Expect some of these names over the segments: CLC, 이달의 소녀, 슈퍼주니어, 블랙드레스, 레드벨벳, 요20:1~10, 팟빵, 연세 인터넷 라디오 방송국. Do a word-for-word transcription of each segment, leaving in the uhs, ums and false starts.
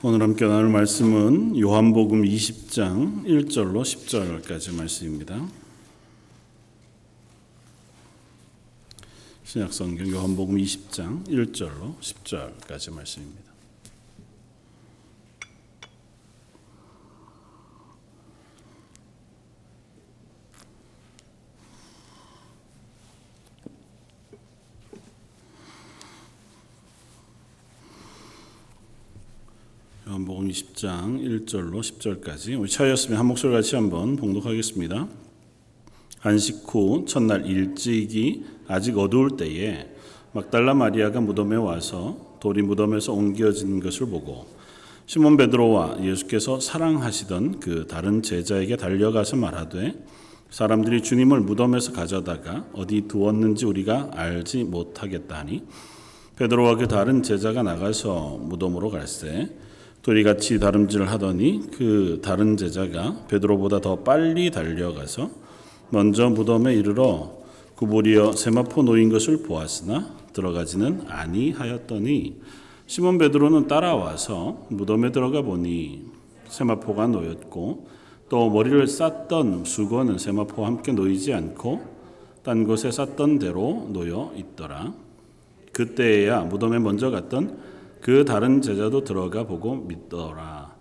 오늘 함께 나눌 말씀은 요한복음 이십 장 일 절로 십 절까지 말씀입니다. 신약성경 요한복음 이십 장 일 절로 십 절까지 말씀입니다. 요한복음 이십 장 일 절로 십 절까지 우리 차였으면 한 목소리 같이 한번 봉독하겠습니다. 안식 후 첫날 일찍이 아직 어두울 때에 막달라 마리아가 무덤에 와서 돌이 무덤에서 옮겨진 것을 보고 시몬 베드로와 예수께서 사랑하시던 그 다른 제자에게 달려가서 말하되, 사람들이 주님을 무덤에서 가져다가 어디 두었는지 우리가 알지 못하겠다 하니, 베드로와 그 다른 제자가 나가서 무덤으로 갈새 둘이 같이 다름질을 하더니 그 다른 제자가 베드로보다 더 빨리 달려가서 먼저 무덤에 이르러 구부리어 세마포 놓인 것을 보았으나 들어가지는 아니하였더니, 시몬 베드로는 따라와서 무덤에 들어가 보니 세마포가 놓였고 또 머리를 쌌던 수건은 세마포와 함께 놓이지 않고 딴 곳에 쌌던 대로 놓여 있더라. 그때에야 무덤에 먼저 갔던 그 다른 제자도 들어가 보고 믿더라.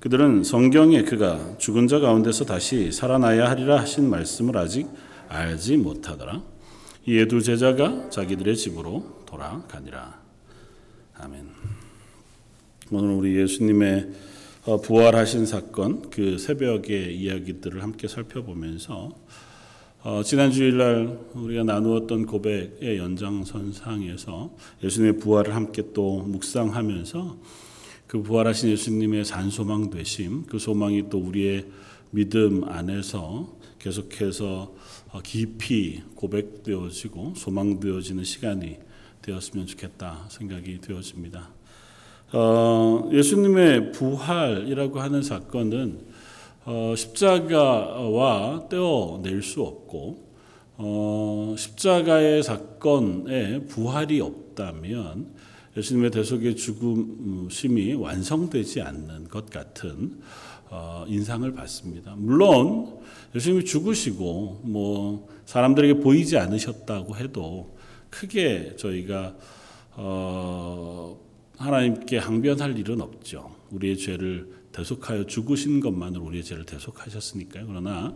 그들은 성경에 그가 죽은 자 가운데서 다시 살아나야 하리라 하신 말씀을 아직 알지 못하더라. 이에 두 제자가 자기들의 집으로 돌아가니라. 아멘. 오늘 우리 예수님의 부활하신 사건, 그 새벽의 이야기들을 함께 살펴보면서 어, 지난 주일날 우리가 나누었던 고백의 연장선상에서 예수님의 부활을 함께 또 묵상하면서 그 부활하신 예수님의 산소망 되심, 그 소망이 또 우리의 믿음 안에서 계속해서 깊이 고백되어지고 소망되어지는 시간이 되었으면 좋겠다 생각이 되어집니다. 어, 예수님의 부활이라고 하는 사건은 어, 십자가와 떼어낼 수 없고 어, 십자가의 사건에 부활이 없다면 예수님의 대속의 죽으심이 완성되지 않는 것 같은 어, 인상을 받습니다. 물론 예수님이 죽으시고 뭐 사람들에게 보이지 않으셨다고 해도 크게 저희가 어, 하나님께 항변할 일은 없죠. 우리의 죄를 대속하여 죽으신 것만으로 우리의 죄를 대속하셨으니까요. 그러나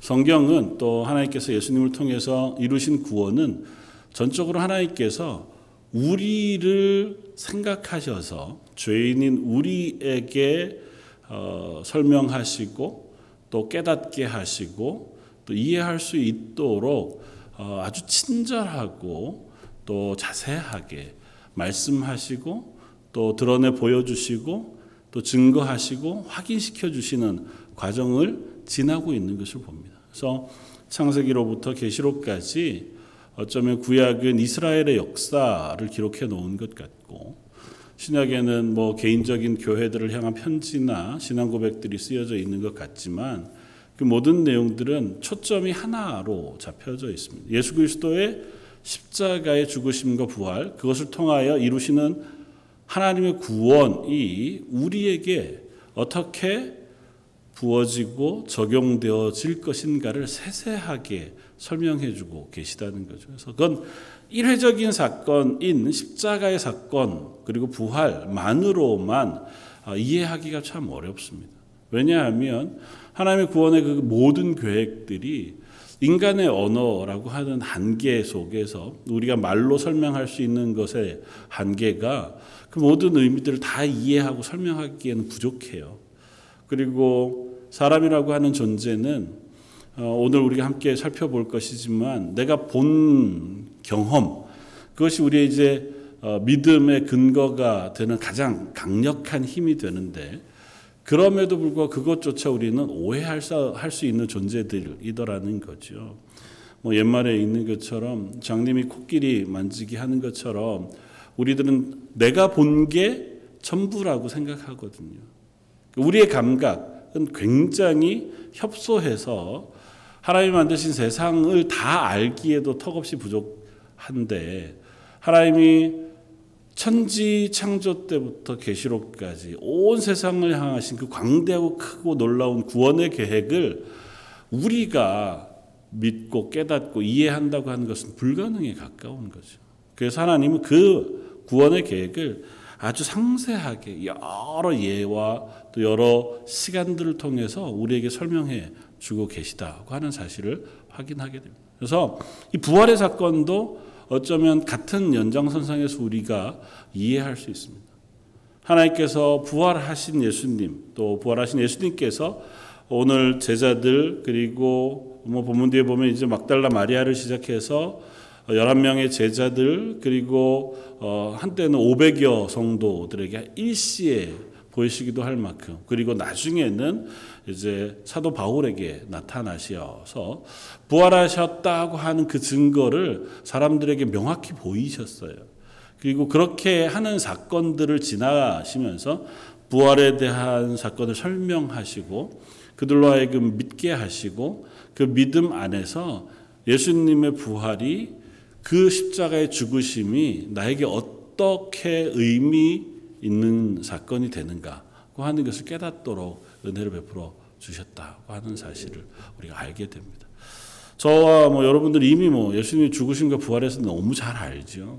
성경은 또 하나님께서 예수님을 통해서 이루신 구원은 전적으로 하나님께서 우리를 생각하셔서 죄인인 우리에게 어, 설명하시고 또 깨닫게 하시고 또 이해할 수 있도록 어, 아주 친절하고 또 자세하게 말씀하시고 또 드러내 보여주시고 또 증거하시고 확인시켜 주시는 과정을 지나고 있는 것을 봅니다. 그래서 창세기로부터 계시록까지 어쩌면 구약은 이스라엘의 역사를 기록해 놓은 것 같고, 신약에는 뭐 개인적인 교회들을 향한 편지나 신앙 고백들이 쓰여져 있는 것 같지만 그 모든 내용들은 초점이 하나로 잡혀져 있습니다. 예수 그리스도의 십자가의 죽으심과 부활, 그것을 통하여 이루시는 하나님의 구원이 우리에게 어떻게 부어지고 적용되어질 것인가를 세세하게 설명해주고 계시다는 거죠. 그래서 그건 일회적인 사건인 십자가의 사건 그리고 부활만으로만 이해하기가 참 어렵습니다. 왜냐하면 하나님의 구원의 그 모든 계획들이 인간의 언어라고 하는 한계 속에서 우리가 말로 설명할 수 있는 것의 한계가 그 모든 의미들을 다 이해하고 설명하기에는 부족해요. 그리고 사람이라고 하는 존재는 오늘 우리가 함께 살펴볼 것이지만 내가 본 경험, 그것이 우리의 이제 믿음의 근거가 되는 가장 강력한 힘이 되는데, 그럼에도 불구하고 그것조차 우리는 오해할 수 있는 존재들이더라는 거죠. 뭐 옛말에 있는 것처럼 장님이 코끼리 만지기 하는 것처럼 우리들은 내가 본 게 전부라고 생각하거든요. 우리의 감각은 굉장히 협소해서 하나님이 만드신 세상을 다 알기에도 턱없이 부족한데, 하나님이 천지 창조 때부터 계시록까지 온 세상을 향하신 그 광대하고 크고 놀라운 구원의 계획을 우리가 믿고 깨닫고 이해한다고 하는 것은 불가능에 가까운 거죠. 그래서 하나님은 그 구원의 계획을 아주 상세하게 여러 예와 또 여러 시간들을 통해서 우리에게 설명해 주고 계시다고 하는 사실을 확인하게 됩니다. 그래서 이 부활의 사건도 어쩌면 같은 연장선상에서 우리가 이해할 수 있습니다. 하나님께서 부활하신 예수님, 또 부활하신 예수님께서 오늘 제자들, 그리고 뭐 본문 뒤에 보면 이제 막달라 마리아를 시작해서 열한 명의 제자들, 그리고 어 한때는 오백여 성도들에게 일시에 보이시기도 할 만큼, 그리고 나중에는 이제 사도 바울에게 나타나셔서 부활하셨다고 하는 그 증거를 사람들에게 명확히 보이셨어요. 그리고 그렇게 하는 사건들을 지나시면서 부활에 대한 사건을 설명하시고 그들로 하여금 믿게 하시고, 그 믿음 안에서 예수님의 부활이, 그 십자가의 죽으심이 나에게 어떻게 의미 있는 사건이 되는가고 하는 것을 깨닫도록 은혜를 베풀어 주셨다고 하는 사실을 우리가 알게 됩니다. 저와 뭐 여러분들 이미 뭐 예수님이 죽으심과 부활해서 너무 잘 알죠.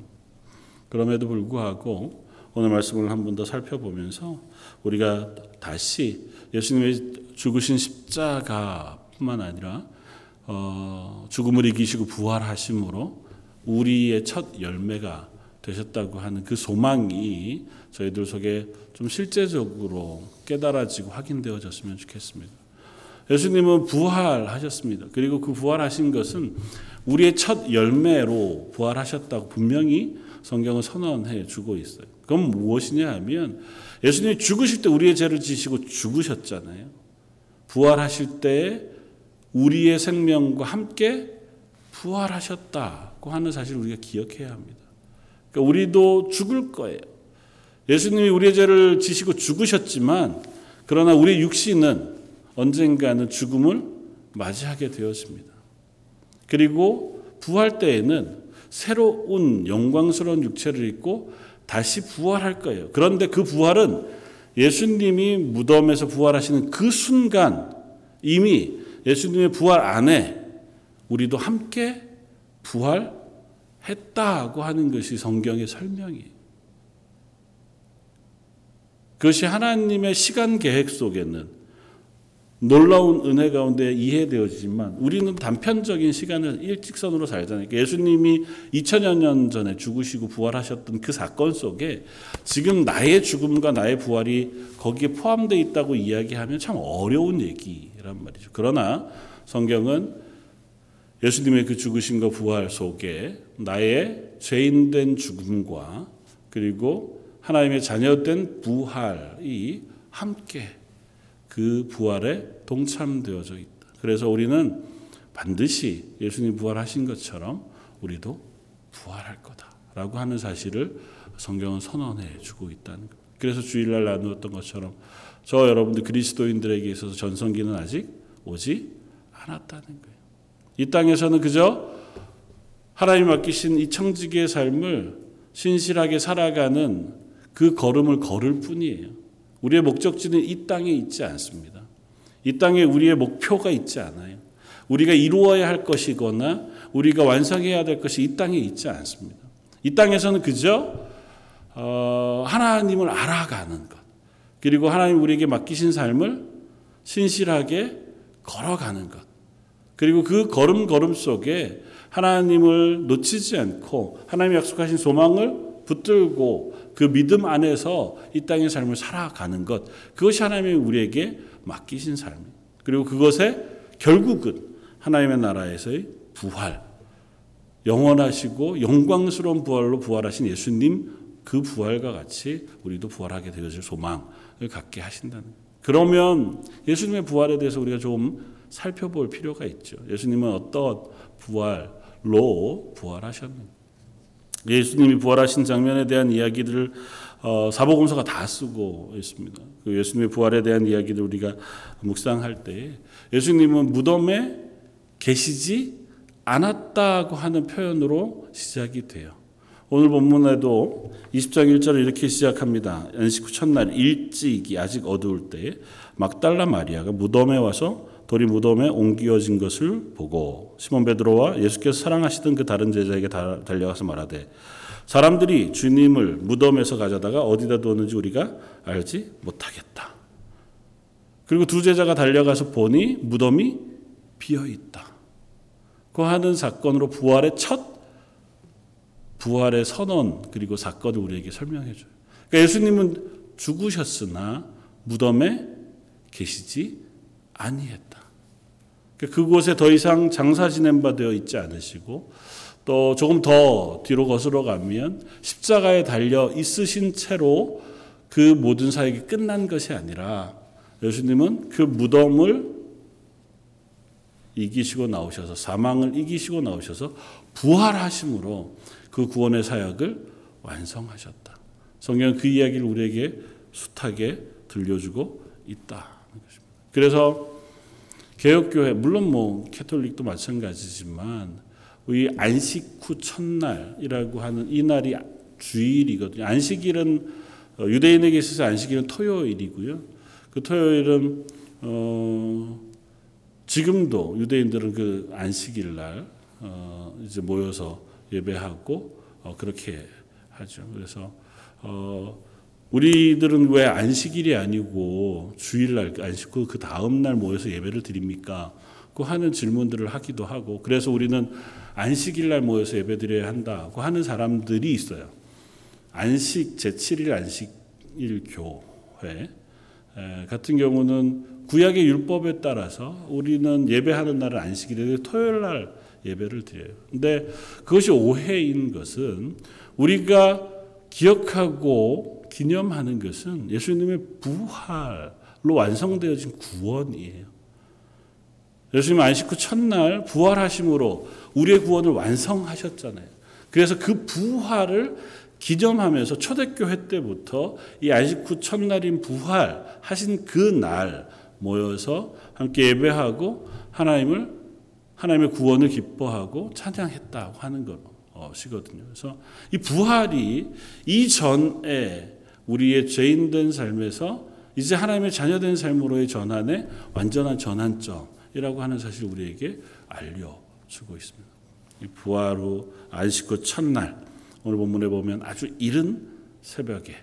그럼에도 불구하고 오늘 말씀을 한 번 더 살펴보면서 우리가 다시 예수님의 죽으신 십자가뿐만 아니라 어, 죽음을 이기시고 부활하심으로 우리의 첫 열매가 되셨다고 하는 그 소망이 저희들 속에 좀 실제적으로 깨달아지고 확인되어졌으면 좋겠습니다. 예수님은 부활하셨습니다. 그리고 그 부활하신 것은 우리의 첫 열매로 부활하셨다고 분명히 성경은 선언해 주고 있어요. 그건 무엇이냐 하면, 예수님이 죽으실 때 우리의 죄를 지시고 죽으셨잖아요. 부활하실 때 우리의 생명과 함께 부활하셨다고 하는 사실을 우리가 기억해야 합니다. 그러니까 우리도 죽을 거예요. 예수님이 우리의 죄를 지시고 죽으셨지만, 그러나 우리의 육신은 언젠가는 죽음을 맞이하게 되었습니다. 그리고 부활 때에는 새로운 영광스러운 육체를 입고 다시 부활할 거예요. 그런데 그 부활은 예수님이 무덤에서 부활하시는 그 순간, 이미 예수님의 부활 안에 우리도 함께 부활했다고 하는 것이 성경의 설명이에요. 그것이 하나님의 시간 계획 속에는 놀라운 은혜 가운데 이해되어지지만, 우리는 단편적인 시간을 일직선으로 살잖아요. 예수님이 이천여 년 전에 죽으시고 부활하셨던 그 사건 속에 지금 나의 죽음과 나의 부활이 거기에 포함되어 있다고 이야기하면 참 어려운 얘기란 말이죠. 그러나 성경은 예수님의 그 죽으심과 부활 속에 나의 죄인된 죽음과 그리고 하나님의 자녀된 부활이 함께 그 부활에 동참되어져 있다. 그래서 우리는 반드시 예수님 부활하신 것처럼 우리도 부활할 거다라고 하는 사실을 성경은 선언해 주고 있다는 것. 그래서 주일날 나누었던 것처럼 저 여러분들 그리스도인들에게 있어서 전성기는 아직 오지 않았다는 거예요. 이 땅에서는 그저 하나님 맡기신 이 청지기의 삶을 신실하게 살아가는 그 걸음을 걸을 뿐이에요. 우리의 목적지는 이 땅에 있지 않습니다. 이 땅에 우리의 목표가 있지 않아요. 우리가 이루어야 할 것이거나 우리가 완성해야 될 것이 이 땅에 있지 않습니다. 이 땅에서는 그저 어, 하나님을 알아가는 것, 그리고 하나님 우리에게 맡기신 삶을 신실하게 걸어가는 것, 그리고 그 걸음걸음 속에 하나님을 놓치지 않고 하나님이 약속하신 소망을 붙들고 그 믿음 안에서 이 땅의 삶을 살아가는 것, 그것이 하나님이 우리에게 맡기신 삶, 그리고 그것에 결국은 하나님의 나라에서의 부활, 영원하시고 영광스러운 부활로 부활하신 예수님, 그 부활과 같이 우리도 부활하게 되어질 소망을 갖게 하신다는 거예요. 그러면 예수님의 부활에 대해서 우리가 좀 살펴볼 필요가 있죠. 예수님은 어떤 부활로 부활하셨는가. 예수님이 부활하신 장면에 대한 이야기들을 어, 사복음서가 다 쓰고 있습니다. 그 예수님의 부활에 대한 이야기들 우리가 묵상할 때 예수님은 무덤에 계시지 않았다고 하는 표현으로 시작이 돼요. 오늘 본문에도 이십 장 일 절을 이렇게 시작합니다. 안식 후 첫날 일찍이 아직 어두울 때에 막달라 마리아가 무덤에 와서 돌이 무덤에 옮겨진 것을 보고 시몬 베드로와 예수께서 사랑하시던 그 다른 제자에게 달려가서 말하되 사람들이 주님을 무덤에서 가져다가 어디다 두었는지 우리가 알지 못하겠다. 그리고 두 제자가 달려가서 보니 무덤이 비어있다. 그 하는 사건으로 부활의 첫 부활의 선언 그리고 사건을 우리에게 설명해줘요. 그러니까 예수님은 죽으셨으나 무덤에 계시지 아니했다. 그러니까 그곳에 더 이상 장사 지낸 바 되어 있지 않으시고 또 조금 더 뒤로 거슬러 가면 십자가에 달려 있으신 채로 그 모든 사역이 끝난 것이 아니라 예수님은 그 무덤을 이기시고 나오셔서 사망을 이기시고 나오셔서 부활하심으로 그 구원의 사역을 완성하셨다. 성경은 그 이야기를 우리에게 숱하게 들려주고 있다. 그래서 개혁교회 물론 뭐 캐톨릭도 마찬가지지만 이 안식 후 첫날이라고 하는 이 날이 주일이거든요. 안식일은 유대인에게 있어서 안식일은 토요일이고요. 그 토요일은 어, 지금도 유대인들은 그 안식일 날 어, 이제 모여서 예배하고 어, 그렇게 하죠. 그래서 어, 우리들은 왜 안식일이 아니고 주일날 안식 후 그 다음날 모여서 예배를 드립니까? 그 하는 질문들을 하기도 하고 그래서 우리는 안식일날 모여서 예배 드려야 한다고 하는 사람들이 있어요. 안식 제칠 일 안식일 교회 같은 경우는 구약의 율법에 따라서 우리는 예배하는 날은 안식일에 토요일날 예배를 드려요. 근데 그것이 오해인 것은 우리가 기억하고 기념하는 것은 예수님의 부활로 완성되어진 구원이에요. 예수님 안식 후 첫날 부활하심으로 우리의 구원을 완성하셨잖아요. 그래서 그 부활을 기념하면서 초대교회 때부터 이 안식 후 첫날인 부활하신 그 날 모여서 함께 예배하고 하나님을 하나님의 구원을 기뻐하고 찬양했다고 하는 것이거든요. 그래서 이 부활이 이전에 우리의 죄인된 삶에서 이제 하나님의 자녀된 삶으로의 전환의 완전한 전환점이라고 하는 사실을 우리에게 알려주고 있습니다. 이 부활 후 안식 후 첫날 오늘 본문에 보면 아주 이른 새벽에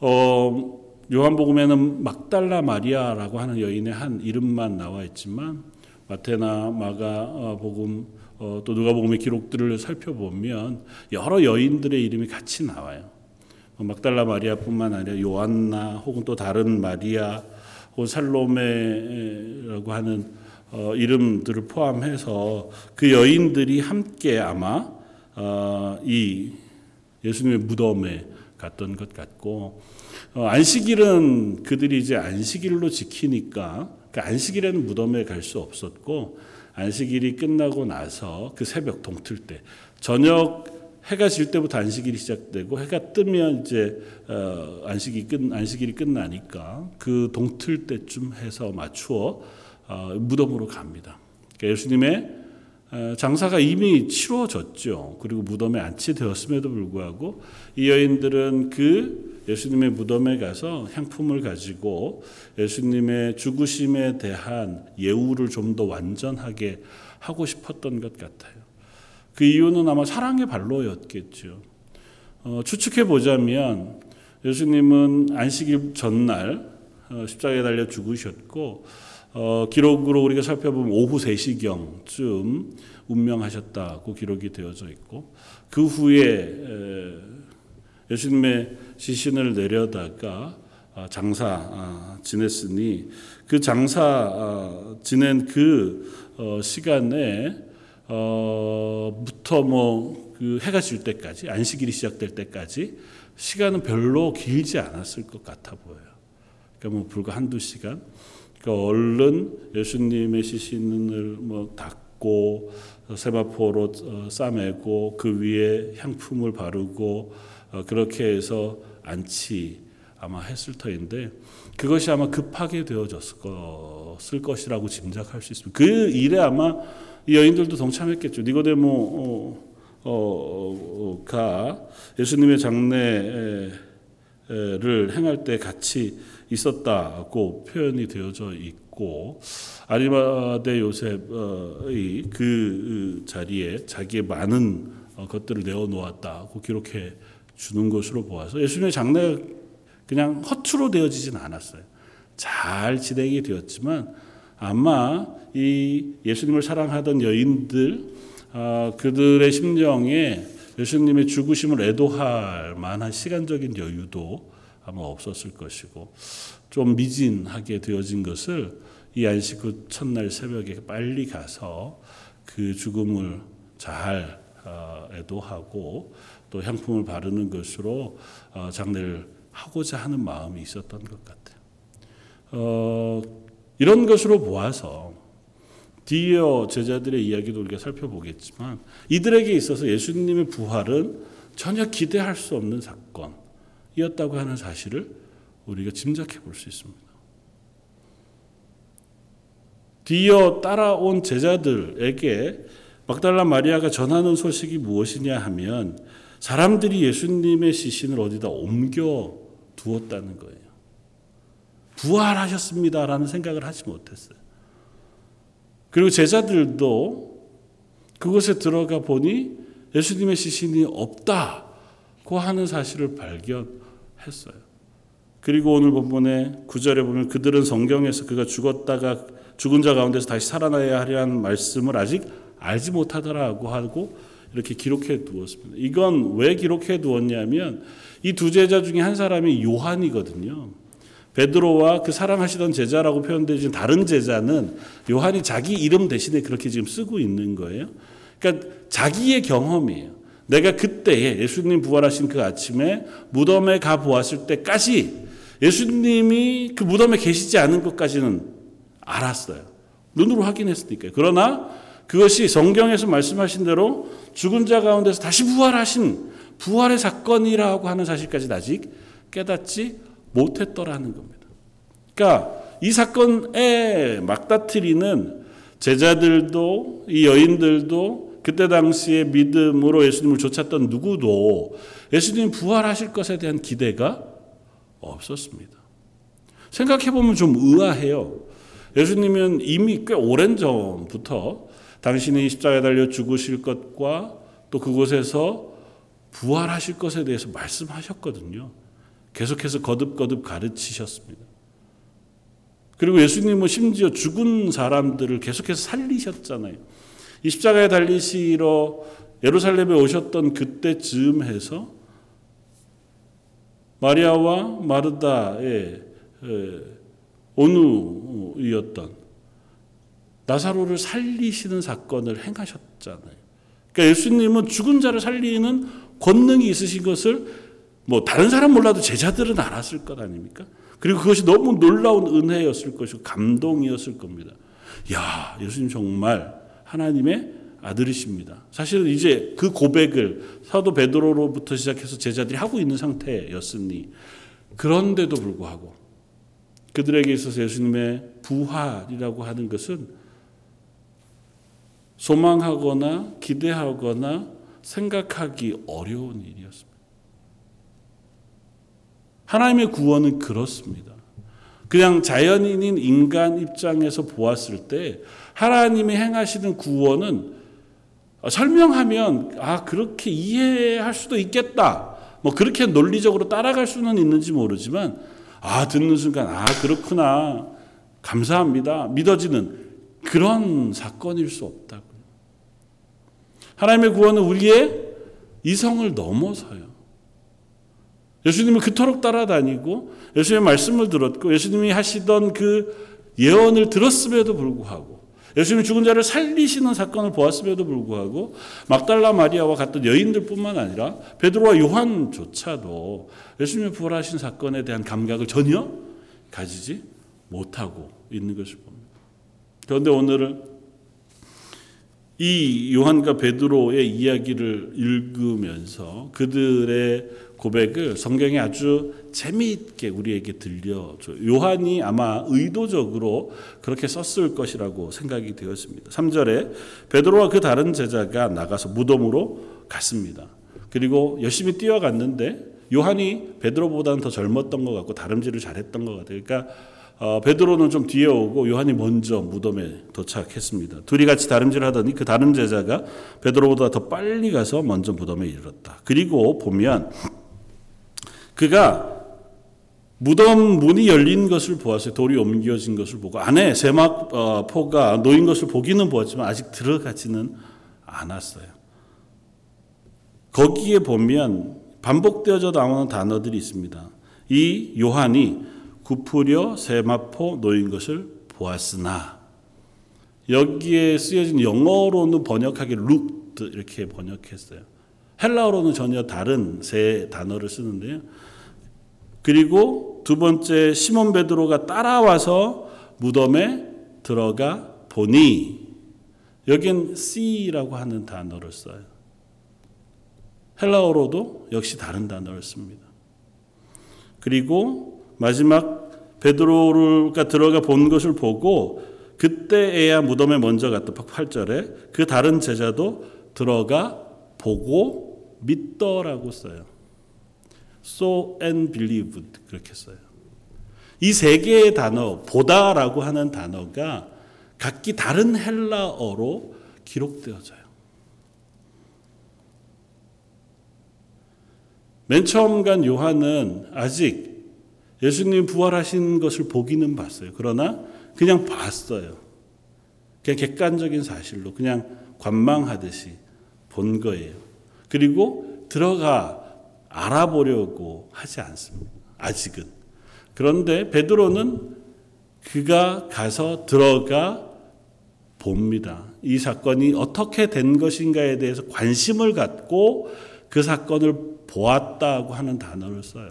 어, 요한복음에는 막달라 마리아라고 하는 여인의 한 이름만 나와 있지만 마태나 마가복음 어, 또 누가복음의 기록들을 살펴보면 여러 여인들의 이름이 같이 나와요. 막달라 마리아뿐만 아니라 요한나 혹은 또 다른 마리아 혹은 살로메라고 하는 어, 이름들을 포함해서 그 여인들이 함께 아마 어, 이 예수님의 무덤에 갔던 것 같고 어, 안식일은 그들이 이제 안식일로 지키니까 그 안식일에는 무덤에 갈 수 없었고 안식일이 끝나고 나서 그 새벽 동틀 때 저녁 해가 질 때부터 안식일이 시작되고 해가 뜨면 이제 어, 안식이 끝 안식일이 끝나니까 그 동틀 때쯤 해서 맞추어 어, 무덤으로 갑니다. 그러니까 예수님의 어, 장사가 이미 치러졌죠. 그리고 무덤에 안치되었음에도 불구하고 이 여인들은 그 예수님의 무덤에 가서 향품을 가지고 예수님의 죽으심에 대한 예우를 좀 더 완전하게 하고 싶었던 것 같아요. 그 이유는 아마 사랑의 발로였겠죠. 어, 추측해보자면 예수님은 안식일 전날 어, 십자가에 달려 죽으셨고 어, 기록으로 우리가 살펴보면 오후 세 시경쯤 운명하셨다고 기록이 되어져 있고 그 후에 에, 예수님의 시신을 내려다가 어, 장사 어, 지냈으니 그 장사 어, 지낸 그 어, 시간에 어부터 뭐 그 해가 질 때까지 안식일이 시작될 때까지 시간은 별로 길지 않았을 것 같아 보여요. 그러니까 뭐 불과 한두 시간. 그러니까 얼른 예수님의 시신을 뭐 닦고 세마포로 싸매고 그 위에 향품을 바르고 그렇게 해서 안치 아마 했을 터인데 그것이 아마 급하게 되어졌을 것이라고 짐작할 수 있습니다. 그 일에 아마 이 여인들도 동참했겠죠. 니고데모 가 예수님의 장례를 행할 때 같이 있었다고 표현이 되어져 있고, 아리마대 요셉의 그 자리에 자기의 많은 것들을 내어놓았다고 기록해 주는 것으로 보아서 예수님의 장례가 그냥 허투루 되어지진 않았어요. 잘 진행이 되었지만 아마 이 예수님을 사랑하던 여인들, 어, 그들의 심령에 예수님의 죽으심을 애도할 만한 시간적인 여유도 아마 없었을 것이고, 좀 미진하게 되어진 것을 이 안식 후 첫날 새벽에 빨리 가서 그 죽음을 잘 어, 애도하고 또 향품을 바르는 것으로 어, 장례를 하고자 하는 마음이 있었던 것 같아요. 어, 이런 것으로 보아서 뒤이어 제자들의 이야기도 우리가 살펴보겠지만 이들에게 있어서 예수님의 부활은 전혀 기대할 수 없는 사건이었다고 하는 사실을 우리가 짐작해 볼 수 있습니다. 뒤이어 따라온 제자들에게 막달라 마리아가 전하는 소식이 무엇이냐 하면 사람들이 예수님의 시신을 어디다 옮겨 두었다는 거예요. 부활하셨습니다라는 생각을 하지 못했어요. 그리고 제자들도 그곳에 들어가 보니 예수님의 시신이 없다고 하는 사실을 발견했어요. 그리고 오늘 본문의 구 절에 보면 그들은 성경에서 그가 죽었다가 죽은 자 가운데서 다시 살아나야 하려는 말씀을 아직 알지 못하더라고 하고 이렇게 기록해 두었습니다. 이건 왜 기록해 두었냐면 이 두 제자 중에 한 사람이 요한이거든요. 베드로와 그 사랑하시던 제자라고 표현되어진 다른 제자는 요한이 자기 이름 대신에 그렇게 지금 쓰고 있는 거예요. 그러니까 자기의 경험이에요. 내가 그때에 예수님 부활하신 그 아침에 무덤에 가보았을 때까지 예수님이 그 무덤에 계시지 않은 것까지는 알았어요. 눈으로 확인했으니까요. 그러나 그것이 성경에서 말씀하신 대로 죽은 자 가운데서 다시 부활하신 부활의 사건이라고 하는 사실까지는 아직 깨닫지 못했더라는 겁니다. 그러니까 이 사건에 막다트리는 제자들도 이 여인들도 그때 당시에 믿음으로 예수님을 쫓았던 누구도 예수님 부활하실 것에 대한 기대가 없었습니다. 생각해보면 좀 의아해요. 예수님은 이미 꽤 오랜 전부터 당신이 십자가에 달려 죽으실 것과 또 그곳에서 부활하실 것에 대해서 말씀하셨거든요. 계속해서 거듭거듭 가르치셨습니다. 그리고 예수님은 심지어 죽은 사람들을 계속해서 살리셨잖아요. 이 십자가에 달리시러 예루살렘에 오셨던 그때쯤 해서 마리아와 마르다의 오누이었던 나사로를 살리시는 사건을 행하셨잖아요. 그러니까 예수님은 죽은 자를 살리는 권능이 있으신 것을 뭐 다른 사람 몰라도 제자들은 알았을 것 아닙니까? 그리고 그것이 너무 놀라운 은혜였을 것이고 감동이었을 겁니다. 야, 예수님 정말 하나님의 아들이십니다. 사실은 이제 그 고백을 사도 베드로로부터 시작해서 제자들이 하고 있는 상태였으니, 그런데도 불구하고 그들에게 있어서 예수님의 부활이라고 하는 것은 소망하거나 기대하거나 생각하기 어려운 일이었습니다. 하나님의 구원은 그렇습니다. 그냥 자연인인 인간 입장에서 보았을 때 하나님이 행하시는 구원은 설명하면 아 그렇게 이해할 수도 있겠다, 뭐 그렇게 논리적으로 따라갈 수는 있는지 모르지만 아 듣는 순간 아 그렇구나 감사합니다 믿어지는 그런 사건일 수 없다고요. 하나님의 구원은 우리의 이성을 넘어서요. 예수님을 그토록 따라다니고 예수님의 말씀을 들었고 예수님이 하시던 그 예언을 들었음에도 불구하고 예수님이 죽은 자를 살리시는 사건을 보았음에도 불구하고 막달라 마리아와 같은 여인들뿐만 아니라 베드로와 요한조차도 예수님이 부활하신 사건에 대한 감각을 전혀 가지지 못하고 있는 것을 봅니다. 그런데 오늘은 이 요한과 베드로의 이야기를 읽으면서 그들의 고백을 성경이 아주 재미있게 우리에게 들려줘요. 요한이 아마 의도적으로 그렇게 썼을 것이라고 생각이 되었습니다. 삼 절에 베드로와 그 다른 제자가 나가서 무덤으로 갔습니다. 그리고 열심히 뛰어갔는데 요한이 베드로보다는 더 젊었던 것 같고 다름질을 잘했던 것 같아요. 그러니까 어, 베드로는 좀 뒤에 오고 요한이 먼저 무덤에 도착했습니다. 둘이 같이 다름질을 하더니 그 다른 제자가 베드로보다 더 빨리 가서 먼저 무덤에 이르렀다. 그리고 보면 그가 무덤 문이 열린 것을 보았어요. 돌이 옮겨진 것을 보고 안에 세마포가 어, 놓인 것을 보기는 보았지만 아직 들어가지는 않았어요. 거기에 보면 반복되어져 나오는 단어들이 있습니다. 이 요한이 굽으려 세마포 놓인 것을 보았으나, 여기에 쓰여진 영어로는 번역하기 looked 이렇게 번역했어요. 헬라어로는 전혀 다른 세 단어를 쓰는데요. 그리고 두 번째 시몬 베드로가 따라와서 무덤에 들어가 보니, 여긴 see라고 하는 단어를 써요. 헬라어로도 역시 다른 단어를 씁니다. 그리고 마지막 베드로가 들어가 본 것을 보고 그때에야 무덤에 먼저 갔다. 팔 절에 그 다른 제자도 들어가 보고 믿더라고 써요. So and believed 그렇게 써요. 이 세 개의 단어 보다라고 하는 단어가 각기 다른 헬라어로 기록되어져요. 맨 처음 간 요한은 아직 예수님 부활하신 것을 보기는 봤어요. 그러나 그냥 봤어요. 그냥 객관적인 사실로 그냥 관망하듯이 본 거예요. 그리고 들어가 알아보려고 하지 않습니다. 아직은. 그런데 베드로는 그가 가서 들어가 봅니다. 이 사건이 어떻게 된 것인가에 대해서 관심을 갖고 그 사건을 보았다고 하는 단어를 써요.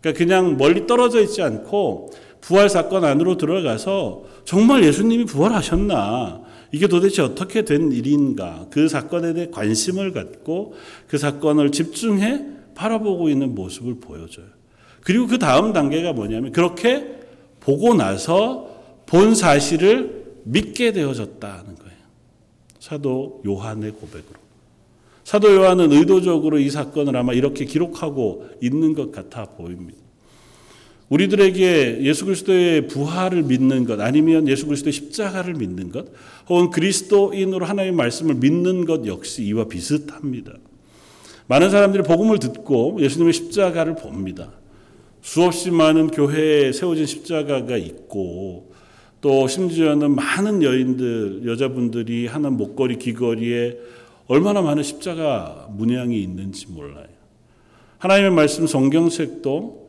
그러니까 그냥 멀리 떨어져 있지 않고 부활 사건 안으로 들어가서 정말 예수님이 부활하셨나? 이게 도대체 어떻게 된 일인가? 그 사건에 대해 관심을 갖고 그 사건을 집중해 바라보고 있는 모습을 보여줘요. 그리고 그 다음 단계가 뭐냐면 그렇게 보고 나서 본 사실을 믿게 되어졌다는 거예요. 사도 요한의 고백으로. 사도 요한은 의도적으로 이 사건을 아마 이렇게 기록하고 있는 것 같아 보입니다. 우리들에게 예수 그리스도의 부활을 믿는 것, 아니면 예수 그리스도의 십자가를 믿는 것, 혹은 그리스도인으로 하나님의 말씀을 믿는 것 역시 이와 비슷합니다. 많은 사람들이 복음을 듣고 예수님의 십자가를 봅니다. 수없이 많은 교회에 세워진 십자가가 있고, 또 심지어는 많은 여인들, 여자분들이 하는 목걸이, 귀걸이에 얼마나 많은 십자가 문양이 있는지 몰라요. 하나님의 말씀 성경책도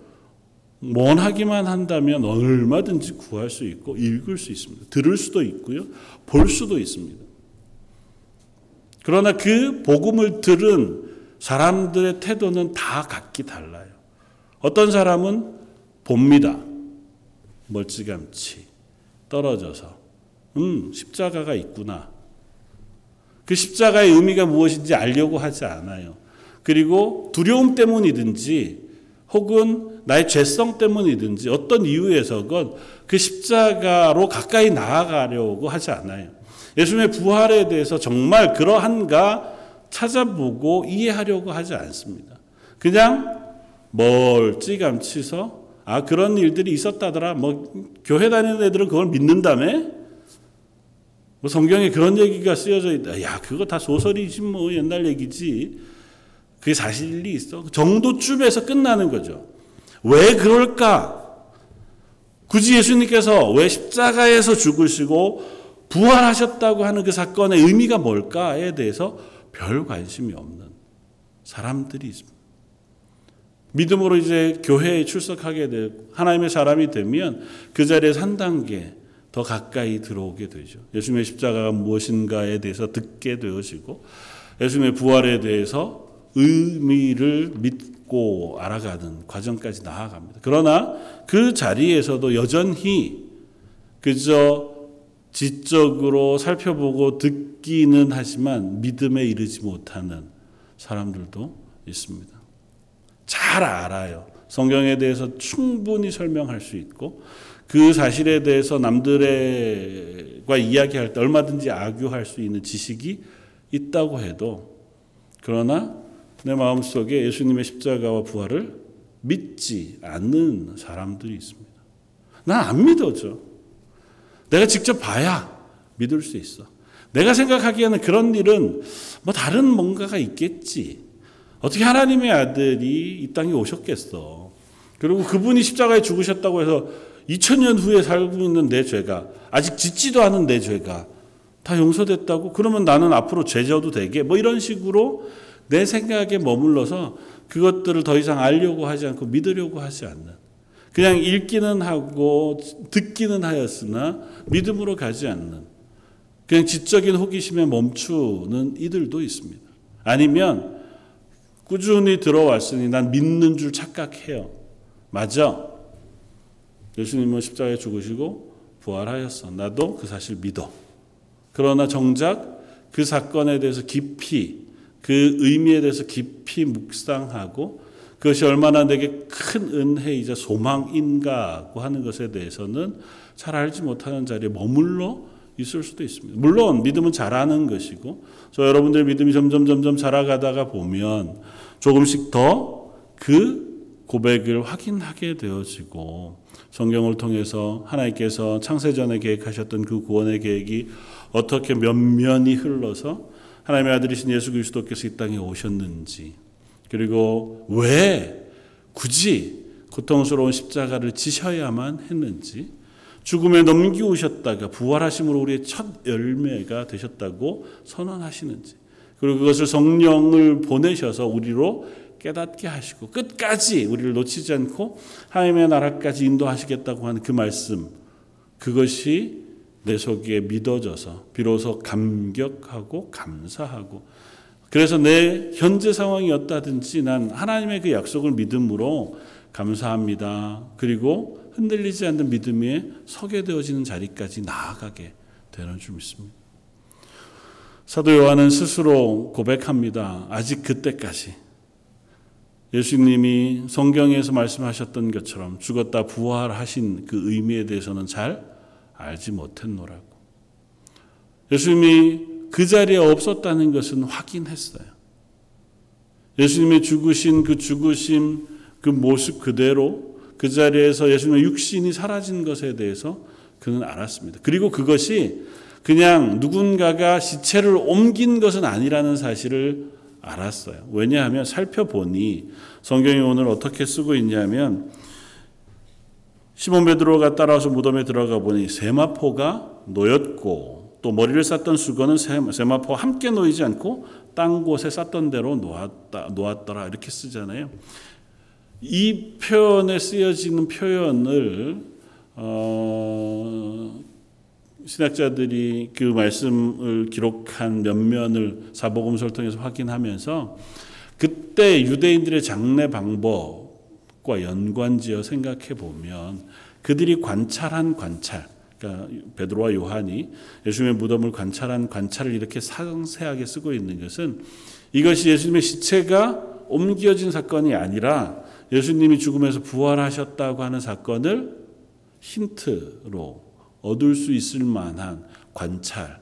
원하기만 한다면 얼마든지 구할 수 있고 읽을 수 있습니다. 들을 수도 있고요. 볼 수도 있습니다. 그러나 그 복음을 들은 사람들의 태도는 다 각기 달라요. 어떤 사람은 봅니다. 멀찌감치 떨어져서 음 십자가가 있구나. 그 십자가의 의미가 무엇인지 알려고 하지 않아요. 그리고 두려움 때문이든지 혹은 나의 죄성 때문이든지 어떤 이유에서건 그 십자가로 가까이 나아가려고 하지 않아요. 예수님의 부활에 대해서 정말 그러한가 찾아보고 이해하려고 하지 않습니다. 그냥 멀찌감치서 아 그런 일들이 있었다더라. 뭐 교회 다니는 애들은 그걸 믿는다며? 뭐 성경에 그런 얘기가 쓰여져 있다. 야, 그거 다 소설이지 뭐 옛날 얘기지. 그게 사실이 있어. 정도쯤에서 끝나는 거죠. 왜 그럴까? 굳이 예수님께서 왜 십자가에서 죽으시고 부활하셨다고 하는 그 사건의 의미가 뭘까에 대해서 별 관심이 없는 사람들이 있습니다. 믿음으로 이제 교회에 출석하게 되고 하나님의 사람이 되면 그 자리에서 한 단계 더 가까이 들어오게 되죠. 예수님의 십자가가 무엇인가에 대해서 듣게 되어지고 예수님의 부활에 대해서 의미를 믿고 알아가는 과정까지 나아갑니다. 그러나 그 자리에서도 여전히 그저 지적으로 살펴보고 듣기는 하지만 믿음에 이르지 못하는 사람들도 있습니다. 잘 알아요. 성경에 대해서 충분히 설명할 수 있고 그 사실에 대해서 남들과 이야기할 때 얼마든지 악유할 수 있는 지식이 있다고 해도 그러나 내 마음속에 예수님의 십자가와 부활을 믿지 않는 사람들이 있습니다. 난 안 믿어져. 내가 직접 봐야 믿을 수 있어. 내가 생각하기에는 그런 일은 뭐 다른 뭔가가 있겠지. 어떻게 하나님의 아들이 이 땅에 오셨겠어. 그리고 그분이 십자가에 죽으셨다고 해서 이천 년 후에 살고 있는 내 죄가, 아직 짓지도 않은 내 죄가 다 용서됐다고? 그러면 나는 앞으로 죄 져도 되게? 뭐 이런 식으로 내 생각에 머물러서 그것들을 더 이상 알려고 하지 않고 믿으려고 하지 않는, 그냥 읽기는 하고 듣기는 하였으나 믿음으로 가지 않는, 그냥 지적인 호기심에 멈추는 이들도 있습니다. 아니면 꾸준히 들어왔으니 난 믿는 줄 착각해요. 맞아. 예수님은 십자가에 죽으시고 부활하였어. 나도 그 사실 믿어. 그러나 정작 그 사건에 대해서 깊이, 그 의미에 대해서 깊이 묵상하고 그것이 얼마나 내게 큰 은혜이자 소망인가고 하는 것에 대해서는 잘 알지 못하는 자리에 머물러 있을 수도 있습니다. 물론 믿음은 자라는 것이고 저 여러분들의 믿음이 점점 점점 자라가다가 보면 조금씩 더 그 고백을 확인하게 되어지고 성경을 통해서 하나님께서 창세전에 계획하셨던 그 구원의 계획이 어떻게 면면이 흘러서 하나님의 아들이신 예수 그리스도께서 이 땅에 오셨는지, 그리고 왜 굳이 고통스러운 십자가를 지셔야만 했는지, 죽음에 넘기우셨다가 부활하심으로 우리의 첫 열매가 되셨다고 선언하시는지, 그리고 그것을 성령을 보내셔서 우리로 깨닫게 하시고 끝까지 우리를 놓치지 않고 하나님의 나라까지 인도하시겠다고 하는 그 말씀, 그것이 내 속에 믿어져서 비로소 감격하고 감사하고 그래서 내 현재 상황이 어떠든지 난 하나님의 그 약속을 믿음으로 감사합니다. 그리고 흔들리지 않는 믿음에 서게 되어지는 자리까지 나아가게 되는 줄 믿습니다. 사도 요한은 스스로 고백합니다. 아직 그때까지 예수님이 성경에서 말씀하셨던 것처럼 죽었다 부활하신 그 의미에 대해서는 잘 알지 못했노라고. 예수님이 그 자리에 없었다는 것은 확인했어요. 예수님이 죽으신 그 죽으심 그 모습 그대로 그 자리에서 예수님의 육신이 사라진 것에 대해서 그는 알았습니다. 그리고 그것이 그냥 누군가가 시체를 옮긴 것은 아니라는 사실을 알았어요. 왜냐하면 살펴보니 성경이 오늘 어떻게 쓰고 있냐면 시몬 베드로가 따라와서 무덤에 들어가 보니 세마포가 놓였고 또 머리를 쌌던 수건은 세마포와 함께 놓이지 않고 딴 곳에 쌌던 대로 놓았다, 놓았더라 이렇게 쓰잖아요. 이 표현에 쓰여지는 표현을 어, 신학자들이 그 말씀을 기록한 몇 면을 사복음서를 통해서 확인하면서 그때 유대인들의 장례 방법과 연관지어 생각해 보면 그들이 관찰한 관찰, 그러니까 베드로와 요한이 예수님의 무덤을 관찰한 관찰을 이렇게 상세하게 쓰고 있는 것은 이것이 예수님의 시체가 옮겨진 사건이 아니라 예수님이 죽음에서 부활하셨다고 하는 사건을 힌트로 얻을 수 있을 만한 관찰,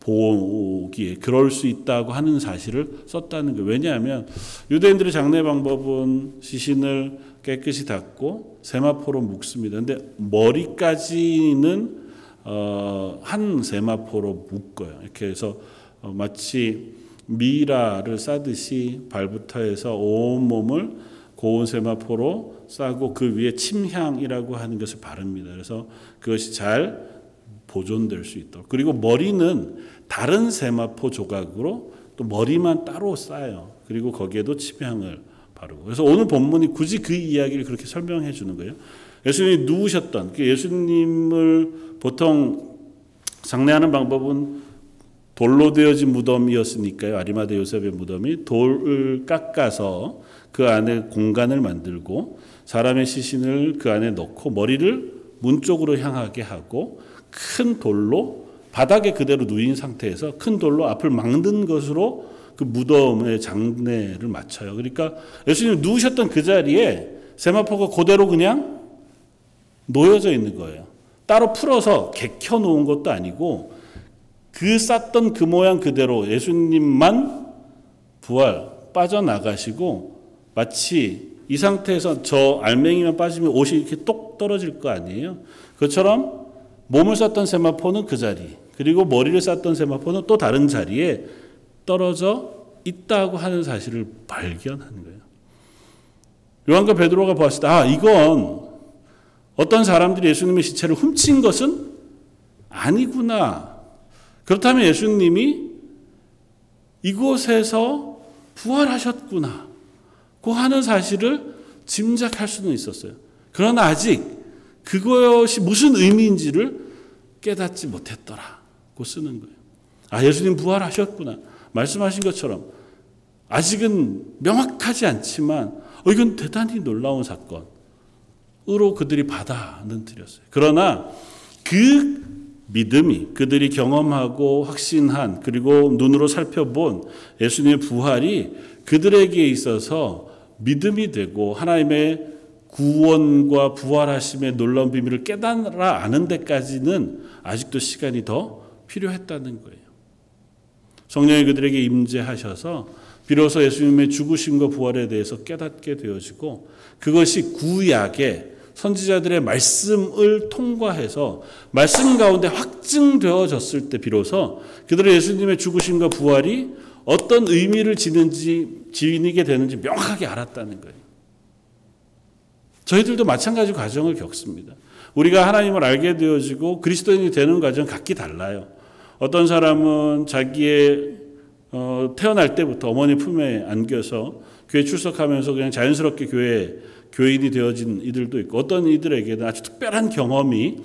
보기에 그럴 수 있다고 하는 사실을 썼다는 거예요. 왜냐하면 유대인들의 장례 방법은 시신을 깨끗이 닦고 세마포로 묶습니다. 그런데 머리까지는 어, 한 세마포로 묶어요. 이렇게 해서 마치 미라를 싸듯이 발부터 해서 온몸을 고운 세마포로 싸고 그 위에 침향이라고 하는 것을 바릅니다. 그래서 그것이 잘 보존될 수 있도록. 그리고 머리는 다른 세마포 조각으로 또 머리만 따로 싸요. 그리고 거기에도 침향을 바르고. 그래서 오늘 본문이 굳이 그 이야기를 그렇게 설명해 주는 거예요. 예수님이 누우셨던, 예수님을 보통 장례하는 방법은 돌로 되어진 무덤이었으니까요. 아리마대 요셉의 무덤이 돌을 깎아서 그 안에 공간을 만들고 사람의 시신을 그 안에 넣고 머리를 문 쪽으로 향하게 하고 큰 돌로 바닥에 그대로 누인 상태에서 큰 돌로 앞을 막는 것으로 그 무덤의 장례를 마쳐요. 그러니까 예수님 누우셨던 그 자리에 세마포가 그대로 그냥 놓여져 있는 거예요. 따로 풀어서 개켜 놓은 것도 아니고 그 쌌던 그 모양 그대로 예수님만 부활 빠져나가시고 마치 이 상태에서 저 알맹이만 빠지면 옷이 이렇게 똑 떨어질 거 아니에요. 그처럼 몸을 쌌던 세마포는 그 자리, 그리고 머리를 쌌던 세마포는 또 다른 자리에 떨어져 있다고 하는 사실을 발견하는 거예요. 요한과 베드로가 보았을 때, 아, 이건 어떤 사람들이 예수님의 시체를 훔친 것은 아니구나. 그렇다면 예수님이 이곳에서 부활하셨구나. 그 하는 사실을 짐작할 수는 있었어요. 그러나 아직 그것이 무슨 의미인지를 깨닫지 못했더라고 쓰는 거예요. 아, 예수님 부활하셨구나. 말씀하신 것처럼 아직은 명확하지 않지만 어, 이건 대단히 놀라운 사건으로 그들이 받아들였어요. 그러나 그 믿음이 그들이 경험하고 확신한, 그리고 눈으로 살펴본 예수님의 부활이 그들에게 있어서 믿음이 되고 하나님의 구원과 부활하심의 놀라운 비밀을 깨달아 아는 데까지는 아직도 시간이 더 필요했다는 거예요. 성령이 그들에게 임재하셔서 비로소 예수님의 죽으심과 부활에 대해서 깨닫게 되어지고, 그것이 구약의 선지자들의 말씀을 통과해서 말씀 가운데 확증되어졌을 때 비로소 그들의 예수님의 죽으심과 부활이 어떤 의미를 지는지, 지니게 되는지 명확하게 알았다는 거예요. 저희들도 마찬가지 과정을 겪습니다. 우리가 하나님을 알게 되어지고 그리스도인이 되는 과정은 각기 달라요. 어떤 사람은 자기의 어, 태어날 때부터 어머니 품에 안겨서 교회 출석하면서 그냥 자연스럽게 교회 교인이 되어진 이들도 있고, 어떤 이들에게는 아주 특별한 경험이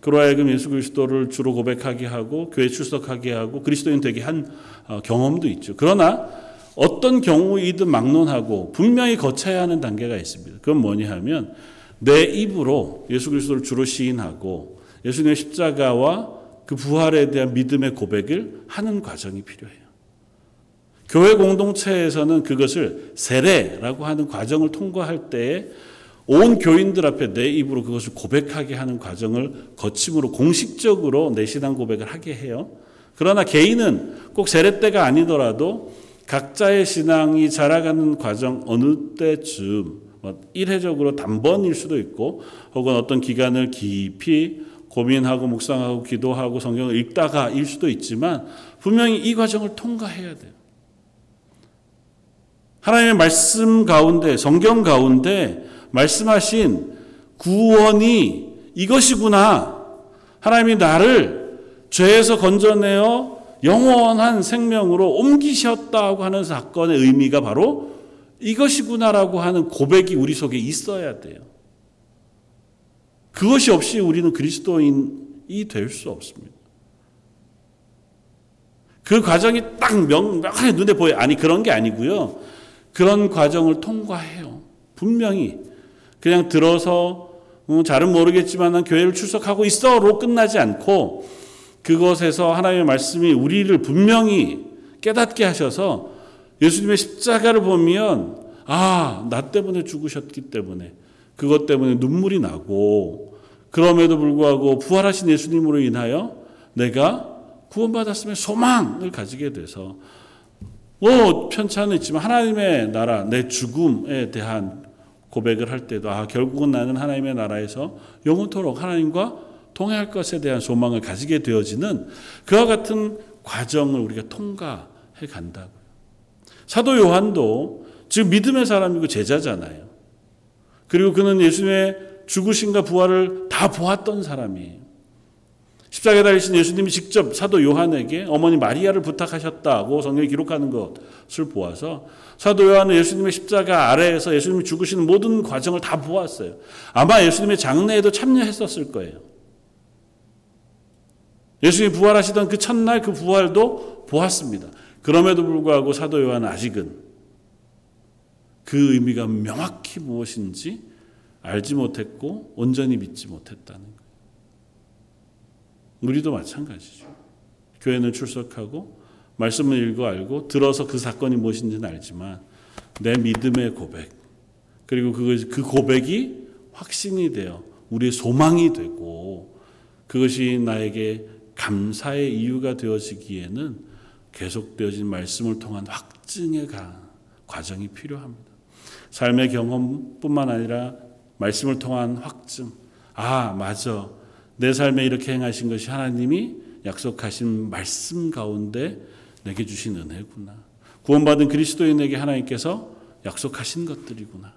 그로 하여금 예수 그리스도를 주로 고백하게 하고 교회 출석하게 하고 그리스도인 되게 한 어, 경험도 있죠. 그러나 어떤 경우이든 막론하고 분명히 거쳐야 하는 단계가 있습니다. 그건 뭐냐 하면 내 입으로 예수 그리스도를 주로 시인하고 예수님의 십자가와 그 부활에 대한 믿음의 고백을 하는 과정이 필요해요. 교회 공동체에서는 그것을 세례라고 하는 과정을 통과할 때에 온 교인들 앞에 내 입으로 그것을 고백하게 하는 과정을 거침으로 공식적으로 내 신앙 고백을 하게 해요. 그러나 개인은 꼭 세례 때가 아니더라도 각자의 신앙이 자라가는 과정 어느 때쯤, 일회적으로 단번일 수도 있고 혹은 어떤 기간을 깊이 고민하고 묵상하고 기도하고 성경을 읽다가 일 수도 있지만 분명히 이 과정을 통과해야 돼요. 하나님의 말씀 가운데, 성경 가운데 말씀하신 구원이 이것이구나. 하나님이 나를 죄에서 건져내어 영원한 생명으로 옮기셨다고 하는 사건의 의미가 바로 이것이구나라고 하는 고백이 우리 속에 있어야 돼요. 그것이 없이 우리는 그리스도인이 될 수 없습니다. 그 과정이 딱 명확하게 눈에 보여요. 아니, 그런 게 아니고요. 그런 과정을 통과해요. 분명히. 그냥 들어서 음, 잘은 모르겠지만 난 교회를 출석하고 있어로 끝나지 않고 그것에서 하나님의 말씀이 우리를 분명히 깨닫게 하셔서 예수님의 십자가를 보면 아, 나 때문에 죽으셨기 때문에 그것 때문에 눈물이 나고 그럼에도 불구하고 부활하신 예수님으로 인하여 내가 구원받았으면 소망을 가지게 돼서 뭐 편차는 있지만 하나님의 나라, 내 죽음에 대한 고백을 할 때도 아, 결국은 나는 하나님의 나라에서 영원토록 하나님과 동행할 것에 대한 소망을 가지게 되어지는 그와 같은 과정을 우리가 통과해 간다고요. 사도 요한도 지금 믿음의 사람이고 제자잖아요. 그리고 그는 예수님의 죽으심과 부활을 다 보았던 사람이에요. 십자가에 달리신 예수님이 직접 사도 요한에게 어머니 마리아를 부탁하셨다고 성경이 기록하는 것을 보아서 사도 요한은 예수님의 십자가 아래에서 예수님이 죽으시는 모든 과정을 다 보았어요. 아마 예수님의 장례에도 참여했었을 거예요. 예수님이 부활하시던 그 첫날 그 부활도 보았습니다. 그럼에도 불구하고 사도 요한은 아직은 그 의미가 명확히 무엇인지 알지 못했고 온전히 믿지 못했다는 거예요. 우리도 마찬가지죠. 교회는 출석하고 말씀을 읽고 알고 들어서 그 사건이 무엇인지는 알지만 내 믿음의 고백, 그리고 그, 그 고백이 확신이 되어 우리의 소망이 되고 그것이 나에게 감사의 이유가 되어지기에는 계속되어진 말씀을 통한 확증의 과정이 필요합니다. 삶의 경험뿐만 아니라 말씀을 통한 확증, 아 맞아, 내 삶에 이렇게 행하신 것이 하나님이 약속하신 말씀 가운데 내게 주신 은혜구나. 구원받은 그리스도인에게 하나님께서 약속하신 것들이구나.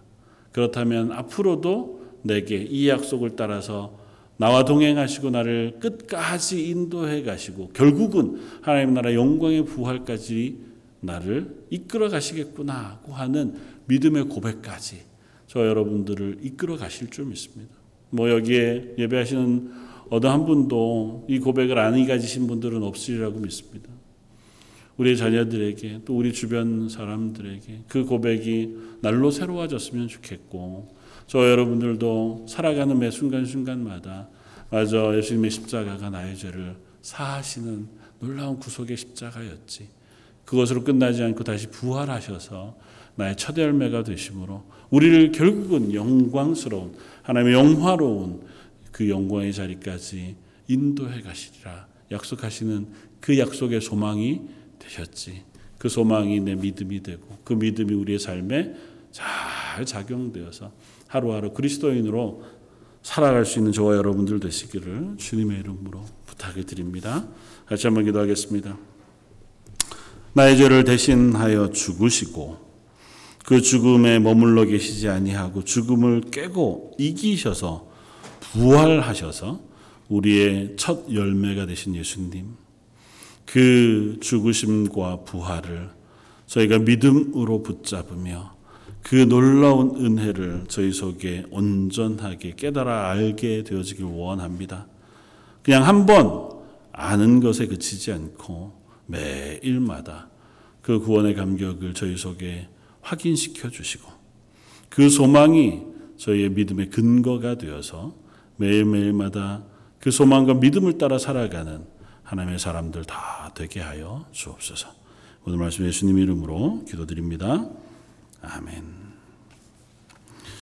그렇다면 앞으로도 내게 이 약속을 따라서 나와 동행하시고 나를 끝까지 인도해 가시고 결국은 하나님 나라 영광의 부활까지 나를 이끌어 가시겠구나 하고 하는 믿음의 고백까지 저 여러분들을 이끌어 가실 줄 믿습니다. 뭐 여기에 예배하시는 어느 한 분도 이 고백을 안 가지신 분들은 없으리라고 믿습니다. 우리의 자녀들에게 또 우리 주변 사람들에게 그 고백이 날로 새로워졌으면 좋겠고 저 여러분들도 살아가는 매 순간순간마다 맞아, 예수님의 십자가가 나의 죄를 사하시는 놀라운 구속의 십자가였지, 그것으로 끝나지 않고 다시 부활하셔서 나의 첫 열매가 되심으로 우리를 결국은 영광스러운 하나님의 영화로운 그 영광의 자리까지 인도해 가시리라 약속하시는 그 약속의 소망이 되셨지. 그 소망이 내 믿음이 되고 그 믿음이 우리의 삶에 잘 작용되어서 하루하루 그리스도인으로 살아갈 수 있는 저와 여러분들 되시기를 주님의 이름으로 부탁을 드립니다. 같이 한번 기도하겠습니다. 나의 죄를 대신하여 죽으시고 그 죽음에 머물러 계시지 아니하고 죽음을 깨고 이기셔서 부활하셔서 우리의 첫 열매가 되신 예수님, 그 죽으심과 부활을 저희가 믿음으로 붙잡으며 그 놀라운 은혜를 저희 속에 온전하게 깨달아 알게 되어지길 원합니다. 그냥 한번 아는 것에 그치지 않고 매일마다 그 구원의 감격을 저희 속에 확인시켜 주시고 그 소망이 저희의 믿음의 근거가 되어서 매일매일마다 그 소망과 믿음을 따라 살아가는 하나님의 사람들 다 되게 하여 주옵소서. 오늘 말씀 예수님 이름으로 기도드립니다. 아멘.